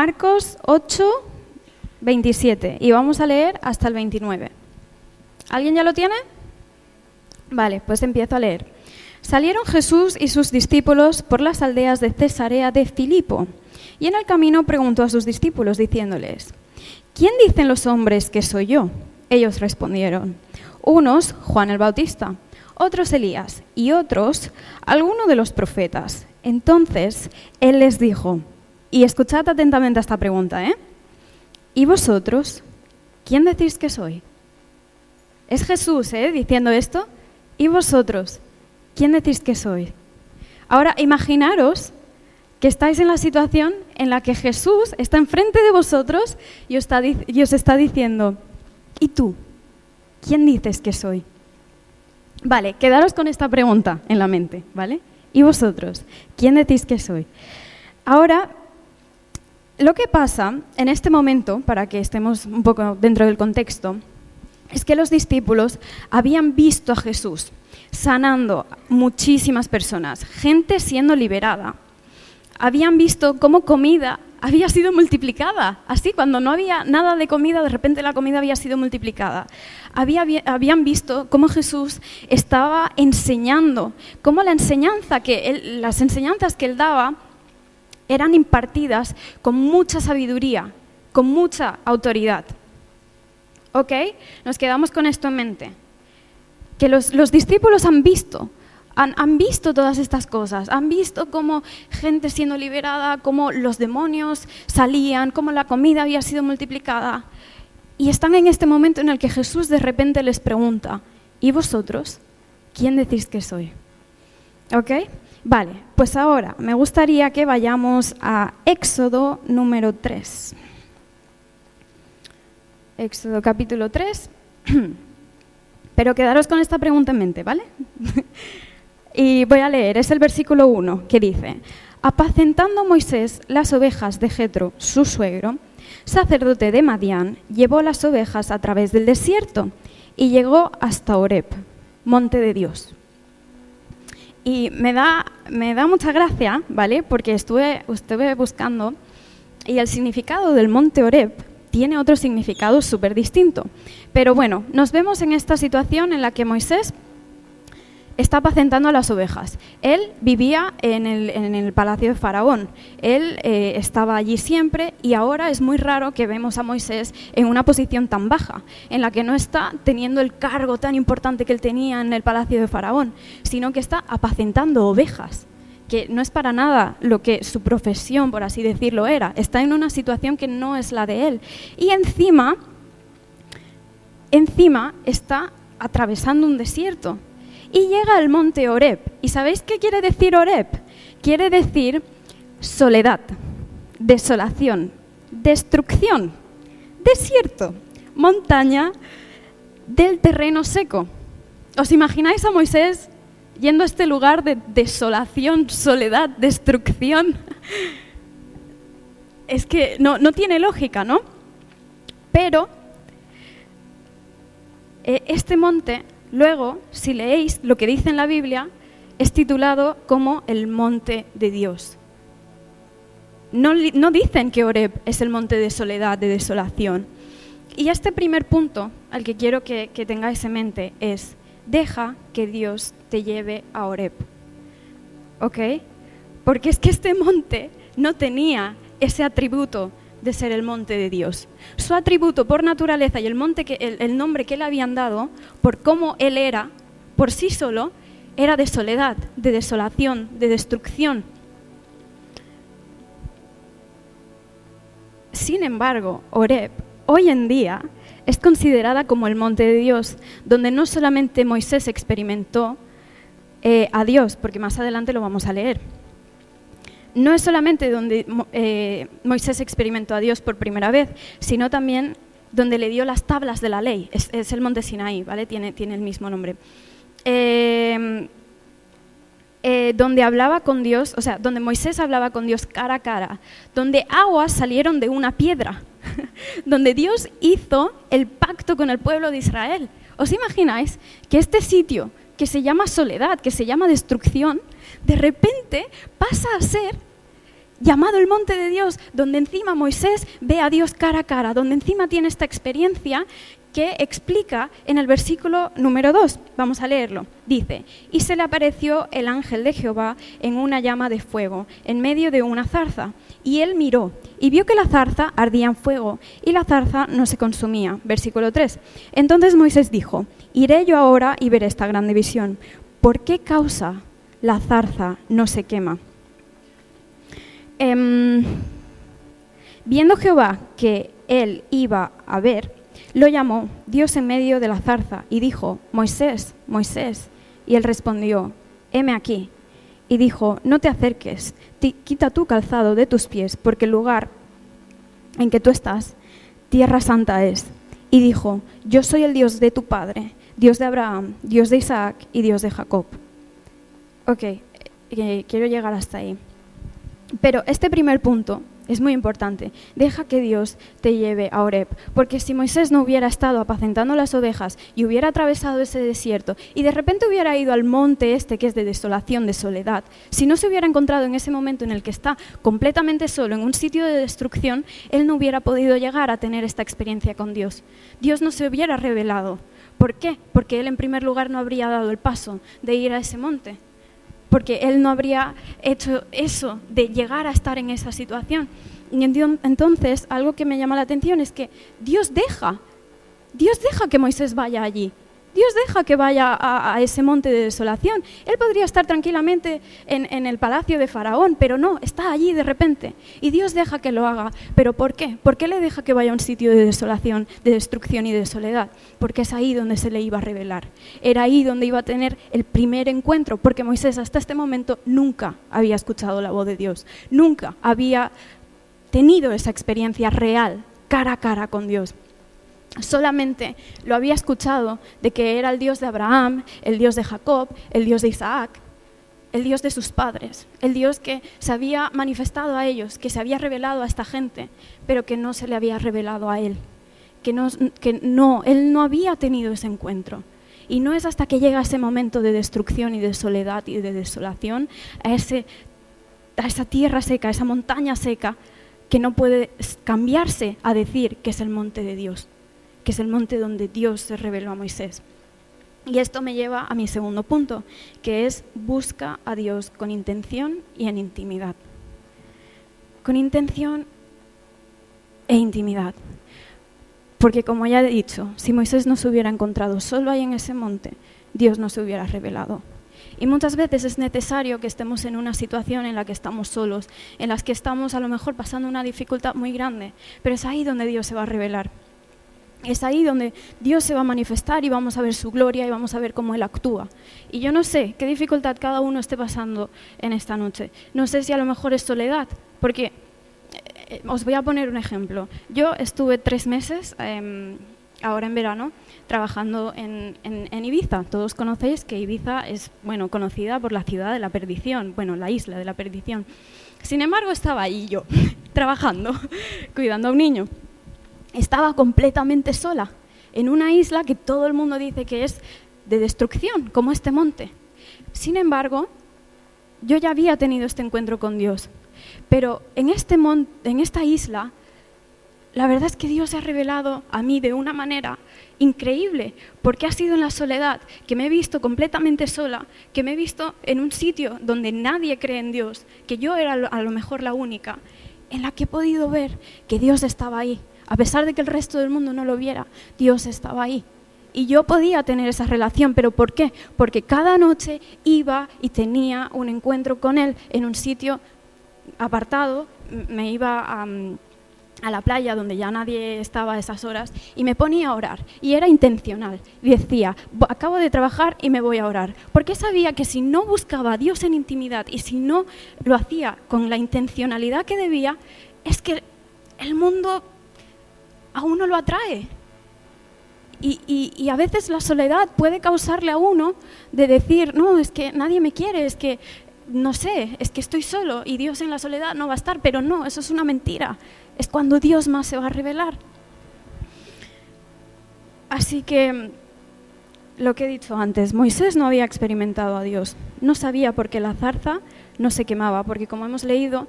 Marcos 8, 27 y vamos a leer hasta el 29. ¿Alguien ya lo tiene? Vale, pues empiezo a leer. Salieron Jesús y sus discípulos por las aldeas de Cesarea de Filipo, y en el camino preguntó a sus discípulos diciéndoles: ¿Quién dicen los hombres que soy yo? Ellos respondieron: unos Juan el Bautista, otros Elías y otros alguno de los profetas. Entonces él les dijo, y escuchad atentamente a esta pregunta, ¿y vosotros quién decís que soy? Es Jesús, diciendo esto. ¿Y vosotros quién decís que soy? Ahora imaginaros que estáis en la situación en la que Jesús está enfrente de vosotros y os está diciendo: ¿y tú? ¿Quién dices que soy? Vale, quedaros con esta pregunta en la mente, ¿vale? ¿Y vosotros? ¿Quién decís que soy? Ahora, lo que pasa en este momento, para que estemos un poco dentro del contexto, es que los discípulos habían visto a Jesús sanando muchísimas personas, gente siendo liberada. Habían visto cómo comida había sido multiplicada. Así, cuando no había nada de comida, de repente la comida había sido multiplicada. Habían visto cómo Jesús estaba enseñando, cómo las enseñanzas que él daba eran impartidas con mucha sabiduría, con mucha autoridad. ¿Ok? Nos quedamos con esto en mente. Que los discípulos han visto. Han visto todas estas cosas, han visto cómo gente siendo liberada, cómo los demonios salían, cómo la comida había sido multiplicada. Y están en este momento en el que Jesús de repente les pregunta: ¿y vosotros quién decís que soy? ¿Ok? Vale, pues ahora me gustaría que vayamos a Éxodo número 3. Éxodo capítulo 3. Pero quedaros con esta pregunta en mente, ¿vale? Y voy a leer, es el versículo 1, que dice: Apacentando Moisés las ovejas de Jetro, su suegro, sacerdote de Madián, llevó las ovejas a través del desierto y llegó hasta Horeb, monte de Dios. Y me da mucha gracia, ¿vale? Porque estuve buscando y el significado del monte Horeb tiene otro significado súper distinto. Pero bueno, nos vemos en esta situación en la que Moisés está apacentando a las ovejas. Él vivía en el palacio de Faraón. Él estaba allí siempre y ahora es muy raro que vemos a Moisés en una posición tan baja, en la que no está teniendo el cargo tan importante que él tenía en el palacio de Faraón, sino que está apacentando ovejas, que no es para nada lo que su profesión, por así decirlo, era. Está en una situación que no es la de él. Y encima está atravesando un desierto. Y llega al monte Horeb. ¿Y sabéis qué quiere decir Horeb? Quiere decir soledad, desolación, destrucción, desierto, montaña del terreno seco. ¿Os imagináis a Moisés yendo a este lugar de desolación, soledad, destrucción? Es que no tiene lógica, ¿no? Pero este monte... Luego, si leéis lo que dice en la Biblia, es titulado como el monte de Dios. No dicen que Horeb es el monte de soledad, de desolación. Y este primer punto al que quiero que tengáis en mente es: deja que Dios te lleve a Horeb. ¿Ok? Porque es que este monte no tenía ese atributo de ser el monte de Dios. Su atributo por naturaleza y el monte el nombre que le habían dado, por cómo él era, por sí solo, era de soledad, de desolación, de destrucción. Sin embargo, Horeb hoy en día es considerada como el monte de Dios, donde no solamente Moisés experimentó a Dios, porque más adelante lo vamos a leer. No es solamente donde Moisés experimentó a Dios por primera vez, sino también donde le dio las tablas de la ley. Es el monte Sinaí, ¿vale? Tiene el mismo nombre. Donde hablaba con Dios, o sea, donde Moisés hablaba con Dios cara a cara, donde aguas salieron de una piedra, donde Dios hizo el pacto con el pueblo de Israel. ¿Os imagináis que este sitio, que se llama soledad, que se llama destrucción, de repente pasa a ser llamado el monte de Dios, donde encima Moisés ve a Dios cara a cara, donde encima tiene esta experiencia que explica en el versículo número 2. Vamos a leerlo. Dice, y se le apareció el ángel de Jehová en una llama de fuego, en medio de una zarza. Y él miró, y vio que la zarza ardía en fuego, y la zarza no se consumía. Versículo 3. Entonces Moisés dijo, iré yo ahora y veré esta grande visión. ¿Por qué causa la zarza no se quema? Viendo Jehová que él iba a ver, lo llamó Dios en medio de la zarza y dijo, Moisés, Moisés. Y él respondió, heme aquí. Y dijo, no te acerques, quita tu calzado de tus pies, porque el lugar en que tú estás, tierra santa es. Y dijo, yo soy el Dios de tu padre, Dios de Abraham, Dios de Isaac y Dios de Jacob. Ok, quiero llegar hasta ahí. Pero este primer punto es muy importante. Deja que Dios te lleve a Horeb, porque si Moisés no hubiera estado apacentando las ovejas y hubiera atravesado ese desierto y de repente hubiera ido al monte este que es de desolación, de soledad, si no se hubiera encontrado en ese momento en el que está completamente solo en un sitio de destrucción, él no hubiera podido llegar a tener esta experiencia con Dios. Dios no se hubiera revelado. ¿Por qué? Porque él en primer lugar no habría dado el paso de ir a ese monte. Porque él no habría hecho eso, de llegar a estar en esa situación. Y entonces, algo que me llama la atención es que Dios deja que Moisés vaya allí. Dios deja que vaya a ese monte de desolación. Él podría estar tranquilamente en el palacio de Faraón, pero no, está allí de repente. Y Dios deja que lo haga. ¿Pero por qué? ¿Por qué le deja que vaya a un sitio de desolación, de destrucción y de soledad? Porque es ahí donde se le iba a revelar. Era ahí donde iba a tener el primer encuentro, porque Moisés hasta este momento nunca había escuchado la voz de Dios. Nunca había tenido esa experiencia real, cara a cara con Dios. Solamente lo había escuchado de que era el Dios de Abraham, el Dios de Jacob, el Dios de Isaac, el Dios de sus padres, el Dios que se había manifestado a ellos, que se había revelado a esta gente, pero que no se le había revelado a él, él no había tenido ese encuentro. Y no es hasta que llega ese momento de destrucción y de soledad y de desolación, a esa tierra seca, a esa montaña seca, que no puede cambiarse a decir que es el monte de Dios, que es el monte donde Dios se reveló a Moisés. Y esto me lleva a mi segundo punto, que es busca a Dios con intención y en intimidad. Con intención e intimidad. Porque como ya he dicho, si Moisés no se hubiera encontrado solo ahí en ese monte, Dios no se hubiera revelado. Y muchas veces es necesario que estemos en una situación en la que estamos solos, en las que estamos a lo mejor pasando una dificultad muy grande, pero es ahí donde Dios se va a revelar. Es ahí donde Dios se va a manifestar y vamos a ver su gloria y vamos a ver cómo Él actúa. Y yo no sé qué dificultad cada uno esté pasando en esta noche. No sé si a lo mejor es soledad, porque os voy a poner un ejemplo. Yo estuve 3 meses, ahora en verano, trabajando en Ibiza. Todos conocéis que Ibiza es conocida por la ciudad de la perdición, la isla de la perdición. Sin embargo, estaba ahí yo, trabajando, cuidando a un niño. Estaba completamente sola, en una isla que todo el mundo dice que es de destrucción, como este monte. Sin embargo, yo ya había tenido este encuentro con Dios, pero en esta isla, la verdad es que Dios se ha revelado a mí de una manera increíble, porque ha sido en la soledad que me he visto completamente sola, que me he visto en un sitio donde nadie cree en Dios, que yo era a lo mejor la única, en la que he podido ver que Dios estaba ahí. A pesar de que el resto del mundo no lo viera, Dios estaba ahí. Y yo podía tener esa relación, ¿pero por qué? Porque cada noche iba y tenía un encuentro con Él en un sitio apartado. Me iba a la playa donde ya nadie estaba a esas horas y me ponía a orar. Y era intencional. Decía, acabo de trabajar y me voy a orar. Porque sabía que si no buscaba a Dios en intimidad y si no lo hacía con la intencionalidad que debía, es que el mundo a uno lo atrae y a veces la soledad puede causarle a uno de decir, no, es que nadie me quiere, es que no sé, es que estoy solo y Dios en la soledad no va a estar, pero no, eso es una mentira, es cuando Dios más se va a revelar. Así que lo que he dicho antes, Moisés no había experimentado a Dios, no sabía por qué la zarza no se quemaba, porque como hemos leído,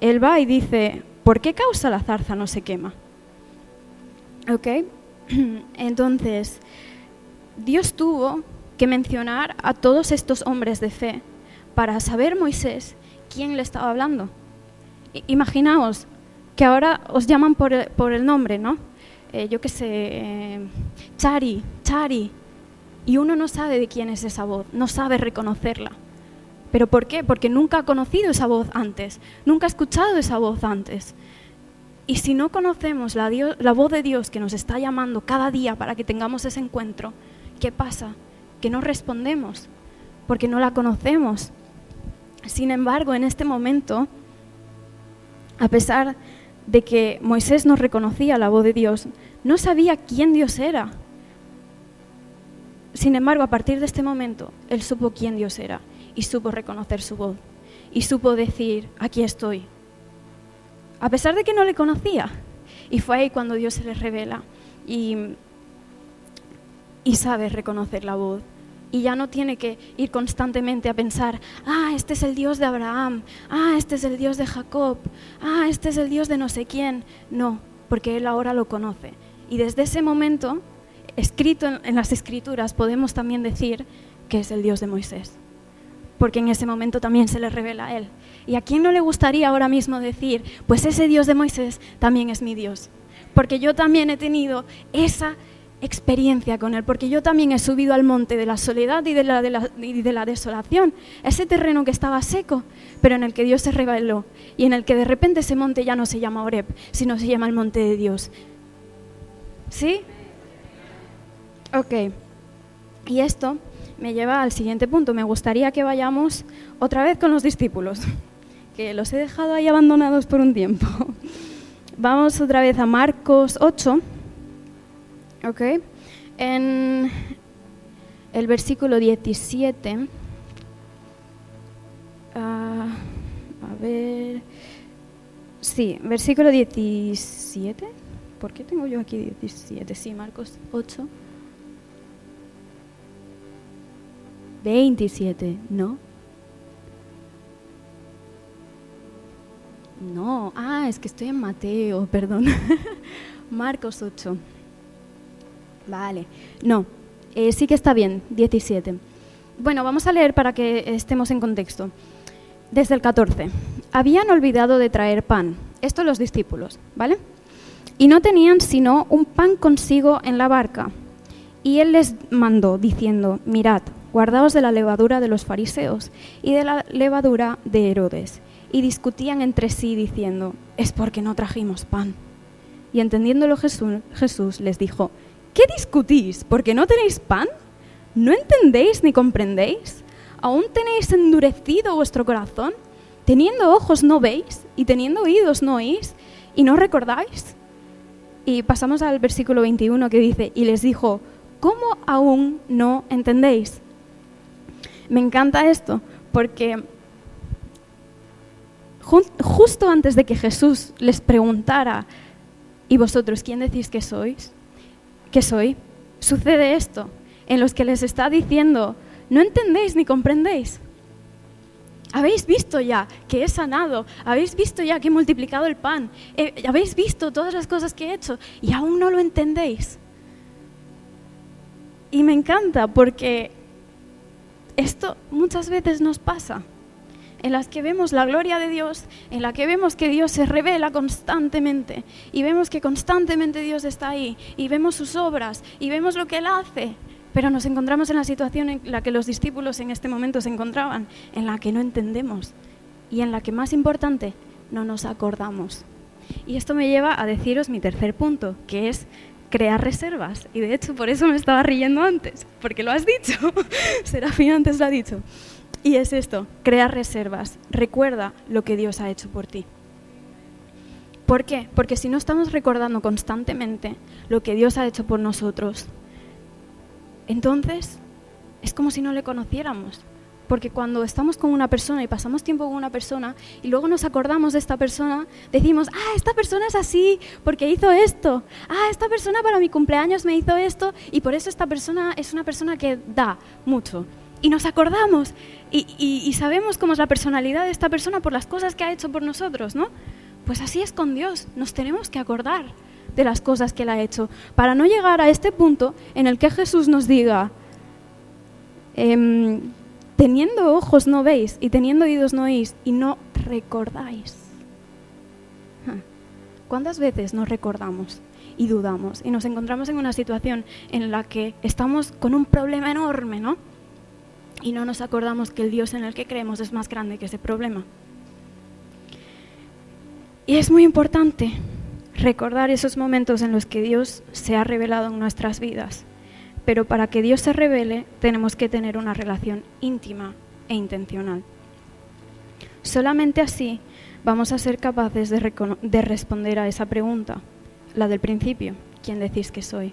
Él va y dice, ¿por qué causa la zarza no se quema? ¿Ok? Entonces, Dios tuvo que mencionar a todos estos hombres de fe para saber Moisés quién le estaba hablando. Imaginaos que ahora os llaman por el nombre, ¿no? Yo qué sé, Chari, y uno no sabe de quién es esa voz, no sabe reconocerla. ¿Pero por qué? Porque nunca ha conocido esa voz antes, nunca ha escuchado esa voz antes. Y si no conocemos la voz de Dios que nos está llamando cada día para que tengamos ese encuentro, ¿qué pasa? Que no respondemos, porque no la conocemos. Sin embargo, en este momento, a pesar de que Moisés no reconocía la voz de Dios, no sabía quién Dios era. Sin embargo, a partir de este momento, él supo quién Dios era y supo reconocer su voz y supo decir, aquí estoy. A pesar de que no le conocía. Y fue ahí cuando Dios se le revela y sabe reconocer la voz. Y ya no tiene que ir constantemente a pensar, este es el Dios de Abraham, este es el Dios de Jacob, este es el Dios de no sé quién. No, porque él ahora lo conoce. Y desde ese momento, escrito en las Escrituras, podemos también decir que es el Dios de Moisés. Porque en ese momento también se le revela a él. ¿Y a quién no le gustaría ahora mismo decir, pues ese Dios de Moisés también es mi Dios? Porque yo también he tenido esa experiencia con él, porque yo también he subido al monte de la soledad y de la desolación, ese terreno que estaba seco, pero en el que Dios se reveló y en el que de repente ese monte ya no se llama Horeb, sino se llama el monte de Dios. ¿Sí? Ok. Y esto me lleva al siguiente punto. Me gustaría que vayamos otra vez con los discípulos, que los he dejado ahí abandonados por un tiempo. Vamos otra vez a Marcos 8. Okay. En el versículo 17, versículo 17, ¿por qué tengo yo aquí 17? Sí, Marcos 8, 27, no, es que estoy en Mateo, perdón, Marcos 8. Vale, sí que está bien, 17. Bueno, vamos a leer para que estemos en contexto. Desde el 14. Habían olvidado de traer pan, esto los discípulos, ¿vale? Y no tenían sino un pan consigo en la barca. Y él les mandó, diciendo, mirad, guardaos de la levadura de los fariseos y de la levadura de Herodes. Y discutían entre sí, diciendo, es porque no trajimos pan. Y entendiéndolo Jesús les dijo, ¿qué discutís? ¿Porque no tenéis pan? ¿No entendéis ni comprendéis? ¿Aún tenéis endurecido vuestro corazón? ¿Teniendo ojos no veis? ¿Y teniendo oídos no oís? ¿Y no recordáis? Y pasamos al versículo 21 que dice, y les dijo, ¿cómo aún no entendéis? Me encanta esto, porque justo antes de que Jesús les preguntara, ¿y vosotros quién decís que sois? ¿Qué soy? Sucede esto, en los que les está diciendo, no entendéis ni comprendéis. Habéis visto ya que he sanado, habéis visto ya que he multiplicado el pan, habéis visto todas las cosas que he hecho y aún no lo entendéis. Y me encanta porque esto muchas veces nos pasa, en las que vemos la gloria de Dios, en la que vemos que Dios se revela constantemente y vemos que constantemente Dios está ahí y vemos sus obras y vemos lo que Él hace, pero nos encontramos en la situación en la que los discípulos en este momento se encontraban, en la que no entendemos y en la que, más importante, no nos acordamos. Y esto me lleva a deciros mi tercer punto, que es crear reservas. Y de hecho por eso me estaba riendo antes, porque lo has dicho, Serafín antes lo ha dicho. Y es esto, crear reservas. Recuerda lo que Dios ha hecho por ti. ¿Por qué? Porque si no estamos recordando constantemente lo que Dios ha hecho por nosotros, entonces es como si no le conociéramos. Porque cuando estamos con una persona y pasamos tiempo con una persona y luego nos acordamos de esta persona, decimos, esta persona es así porque hizo esto. Esta persona para mi cumpleaños me hizo esto y por eso esta persona es una persona que da mucho. y nos acordamos y sabemos cómo es la personalidad de esta persona por las cosas que ha hecho por nosotros, ¿no? Pues así es con Dios, nos tenemos que acordar de las cosas que Él ha hecho, para no llegar a este punto en el que Jesús nos diga, teniendo ojos no veis y teniendo oídos no oís y no recordáis. ¿Cuántas veces nos recordamos y dudamos y nos encontramos en una situación en la que estamos con un problema enorme, ¿no? Y no nos acordamos que el Dios en el que creemos es más grande que ese problema. Y es muy importante recordar esos momentos en los que Dios se ha revelado en nuestras vidas. Pero para que Dios se revele, tenemos que tener una relación íntima e intencional. Solamente así vamos a ser capaces de responder a esa pregunta, la del principio, ¿quién decís que soy?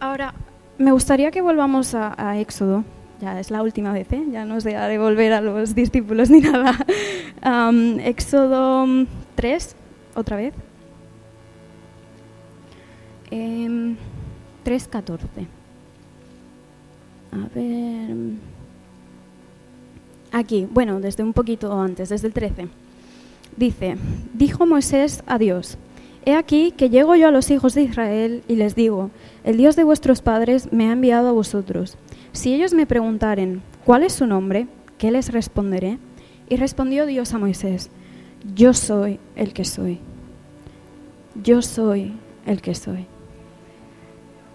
Ahora, me gustaría que volvamos a Éxodo, ya es la última vez, ¿eh? Ya no os dejaré volver a los discípulos ni nada. Éxodo 3, otra vez. 3:14. A ver. Aquí, bueno, desde un poquito antes, desde el 13. Dice, dijo Moisés a Dios, he aquí que llego yo a los hijos de Israel y les digo, el Dios de vuestros padres me ha enviado a vosotros. Si ellos me preguntaren, ¿cuál es su nombre?, ¿qué les responderé? Y respondió Dios a Moisés, yo soy el que soy. Yo soy el que soy.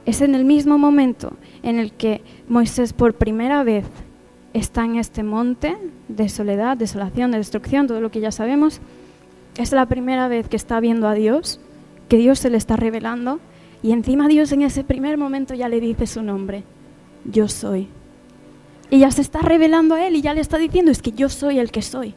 Es en el mismo momento en el que Moisés por primera vez está en este monte de soledad, desolación, de destrucción, todo lo que ya sabemos. Es la primera vez que está viendo a Dios, que Dios se le está revelando, y encima Dios en ese primer momento ya le dice su nombre, yo soy. Y ya se está revelando a él y ya le está diciendo, es que yo soy el que soy.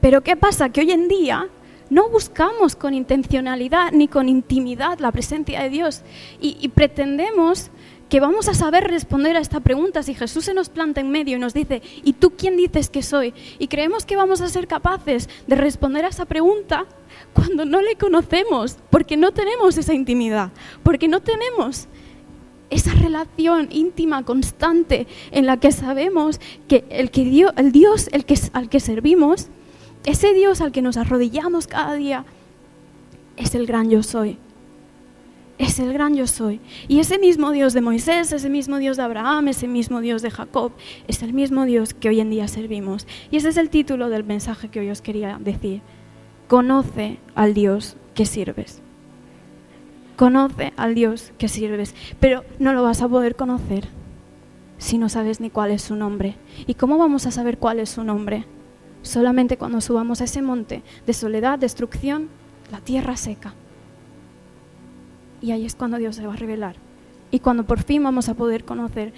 Pero ¿qué pasa? Que hoy en día no buscamos con intencionalidad ni con intimidad la presencia de Dios y pretendemos que vamos a saber responder a esta pregunta si Jesús se nos planta en medio y nos dice, ¿y tú quién dices que soy? Y creemos que vamos a ser capaces de responder a esa pregunta cuando no le conocemos, porque no tenemos esa intimidad, porque no tenemos esa relación íntima, constante, en la que sabemos que el Dios al que servimos, ese Dios al que nos arrodillamos cada día, es el gran yo soy. Es el gran yo soy. Y ese mismo Dios de Moisés, ese mismo Dios de Abraham, ese mismo Dios de Jacob, es el mismo Dios que hoy en día servimos. Y ese es el título del mensaje que hoy os quería decir. Conoce al Dios que sirves. Conoce al Dios que sirves. Pero no lo vas a poder conocer si no sabes ni cuál es su nombre. ¿Y cómo vamos a saber cuál es su nombre? Solamente cuando subamos a ese monte de soledad, destrucción, la tierra seca. Y ahí es cuando Dios se va a revelar. Y cuando por fin vamos a poder conocer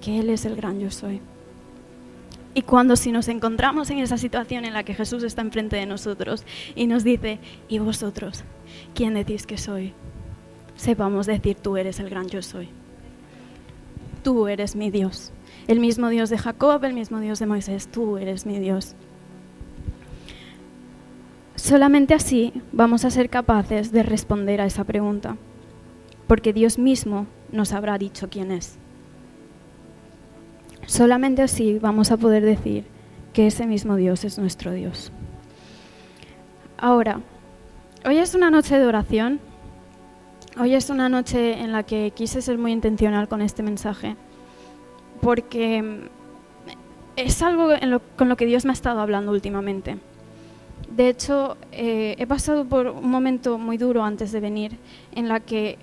que Él es el gran yo soy. Y cuando si nos encontramos en esa situación en la que Jesús está enfrente de nosotros y nos dice, ¿y vosotros quién decís que soy?, sepamos decir, tú eres el gran yo soy. Tú eres mi Dios. El mismo Dios de Jacob, el mismo Dios de Moisés, tú eres mi Dios. Solamente así vamos a ser capaces de responder a esa pregunta, porque Dios mismo nos habrá dicho quién es. Solamente así vamos a poder decir que ese mismo Dios es nuestro Dios. Ahora, hoy es una noche de oración, hoy es una noche en la que quise ser muy intencional con este mensaje, porque es algo con lo que Dios me ha estado hablando últimamente. De hecho, he pasado por un momento muy duro antes de venir, en la que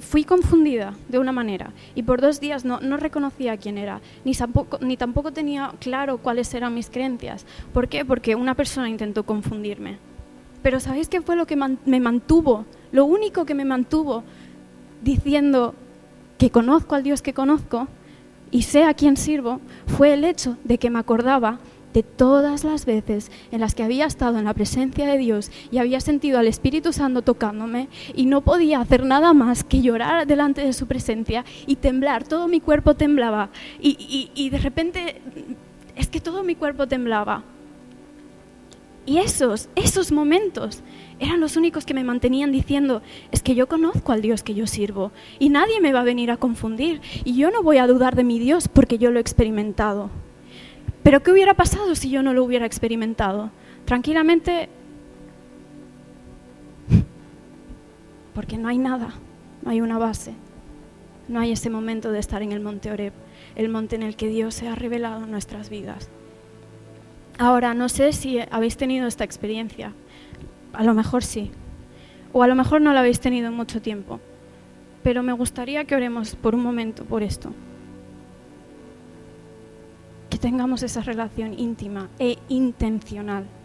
fui confundida de una manera y por 2 días no reconocía quién era, ni tampoco tenía claro cuáles eran mis creencias. ¿Por qué? Porque una persona intentó confundirme. Pero ¿sabéis qué fue lo que me mantuvo? Lo único que me mantuvo diciendo que conozco al Dios que conozco y sé a quién sirvo, fue el hecho de que me acordaba de todas las veces en las que había estado en la presencia de Dios y había sentido al Espíritu Santo tocándome y no podía hacer nada más que llorar delante de su presencia y temblar, todo mi cuerpo temblaba y de repente es que todo mi cuerpo temblaba. Y esos momentos eran los únicos que me mantenían diciendo, es que yo conozco al Dios que yo sirvo y nadie me va a venir a confundir y yo no voy a dudar de mi Dios porque yo lo he experimentado. Pero ¿qué hubiera pasado si yo no lo hubiera experimentado? Tranquilamente, porque no hay nada, no hay una base, no hay ese momento de estar en el monte Horeb, el monte en el que Dios se ha revelado en nuestras vidas. Ahora, no sé si habéis tenido esta experiencia, a lo mejor sí, o a lo mejor no la habéis tenido en mucho tiempo, pero me gustaría que oremos por un momento por esto, que tengamos esa relación íntima e intencional